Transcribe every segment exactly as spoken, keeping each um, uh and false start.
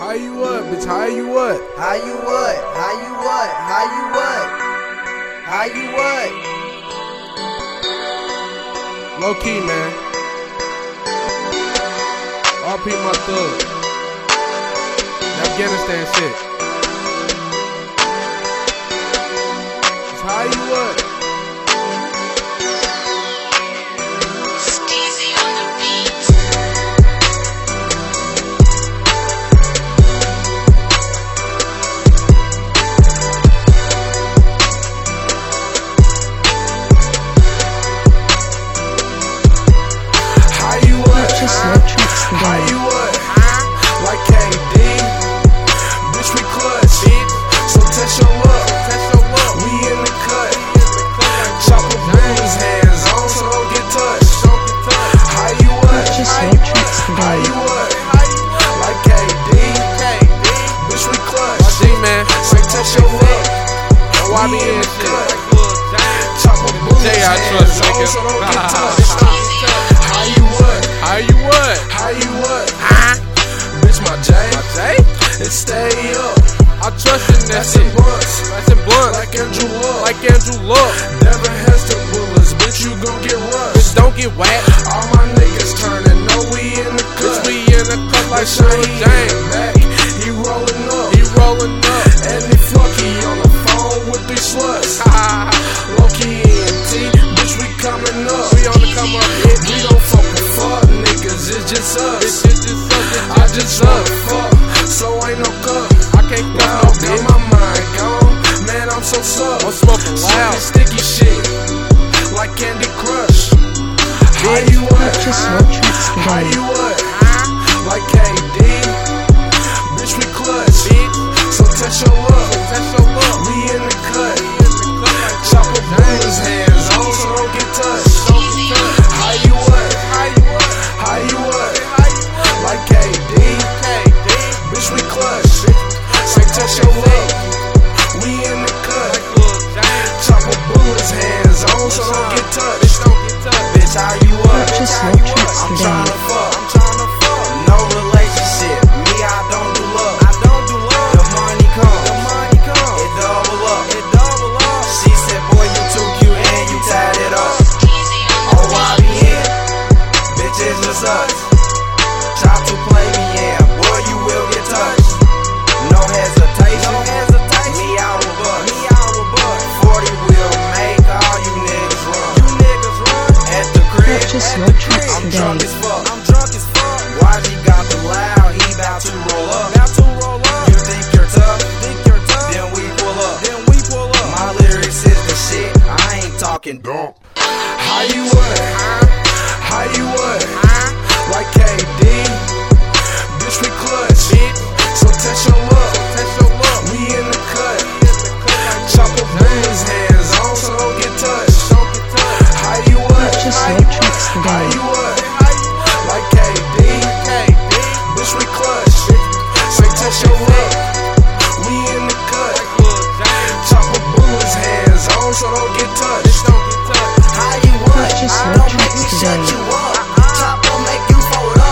How you what, bitch? How you what? How you what? How you what? How you what? How you what? Low key, man. R P my thug. Afghanistan shit. It's how you what? How you what? Like K D, bitch, we clutch. So test your luck, we in the cut. Chopper booms, hands on, so don't get touched. How you what? How you what? Like K D, bitch, we clutch. So test your luck, we in the cut. Chopper booms, hands on, so don't get touched. How you what? How you what? How you what? Ah. Bitch, my J, my J? It stay up. I trust in that shit. That's in blunt. Like Andrew Luck. Like Andrew Luck. Never has the bullets, bitch. You gon' get rushed. Bitch, don't get whacked. All my niggas turnin', no, we in the cut. Bitch, we in the cut like Shane James. He rollin' up. He rollin' up. And he flucky on the phone with these sluts. Low key E M T, bitch, we comin' up. We on the come up. It, we don't fuckin' fuck niggas, it's just us. It's just, it's just, it's just, I just love fuck, so ain't no cup. I can't fuck no bitch. My mind gone, man, I'm so suck. I'm smoking loud, sticky shit, like Candy Crush. How you what? How you what? Like K D, bitch, we clutch. So test your luck, we in the cut. Chopper booms, hands on, so don't get touched. I'm drunk as fuck. I'm drunk as fuck. Y G got the loud, he bout to roll up. Bout to roll up. You think you're tough? Think you're tough? Then we pull up. Then we pull up. My lyrics is the shit. I ain't talking dumb. How you what? How you what? Like K D, bitch, we clutch. So test your luck. We in the cut. Chopper booms, hands on, so don't get touched. How you what? How you what? How you what? Like K D, bitch, we clutch. Say test your luck, we in the cut. Chopper bullets, hands on, so don't get touched. How you what? I don't make me shut you up. Chopper make you fold up,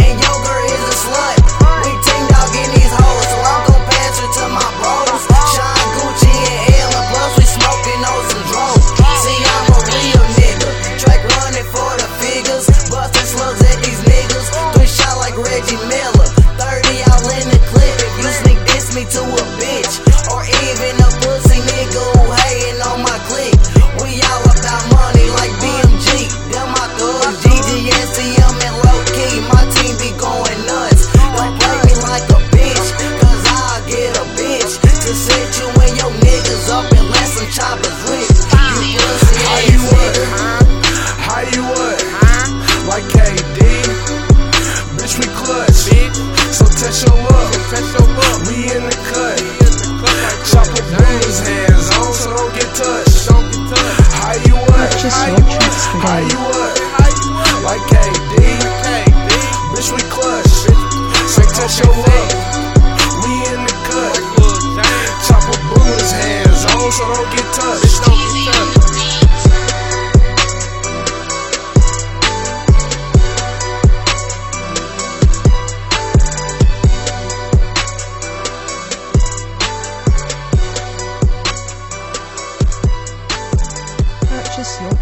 and your girl is a slut. We ting dogging these hoes, so I'm gon' pass her to my bros. Shine Gucci and Ella, plus we smoking on some drones. See, I'm a real nigga, track running for the figures, busting slugs at these niggas. Three shot like Reggie Miller, thirty all in the clip. If you sneak diss me to a bitch, or even a pussy nigga who hating on my clique, we all about money like B M G. Them my thugs, G G S T M and Low Key. My team be going nuts. Don't play me like a bitch, cause I'll get a bitch to set you and your niggas up and let some choppers rip. You pussy ass nigga. How you what? Like K D, bitch, we clutch. So test your luck, we in the cut. Chopper booms, hands on, so don't get touched. How you what? How you what? How you what? Like K D, bitch, we clutch. So test your luck, we in the cut. Chopper booms, hands on, so don't get touched. is your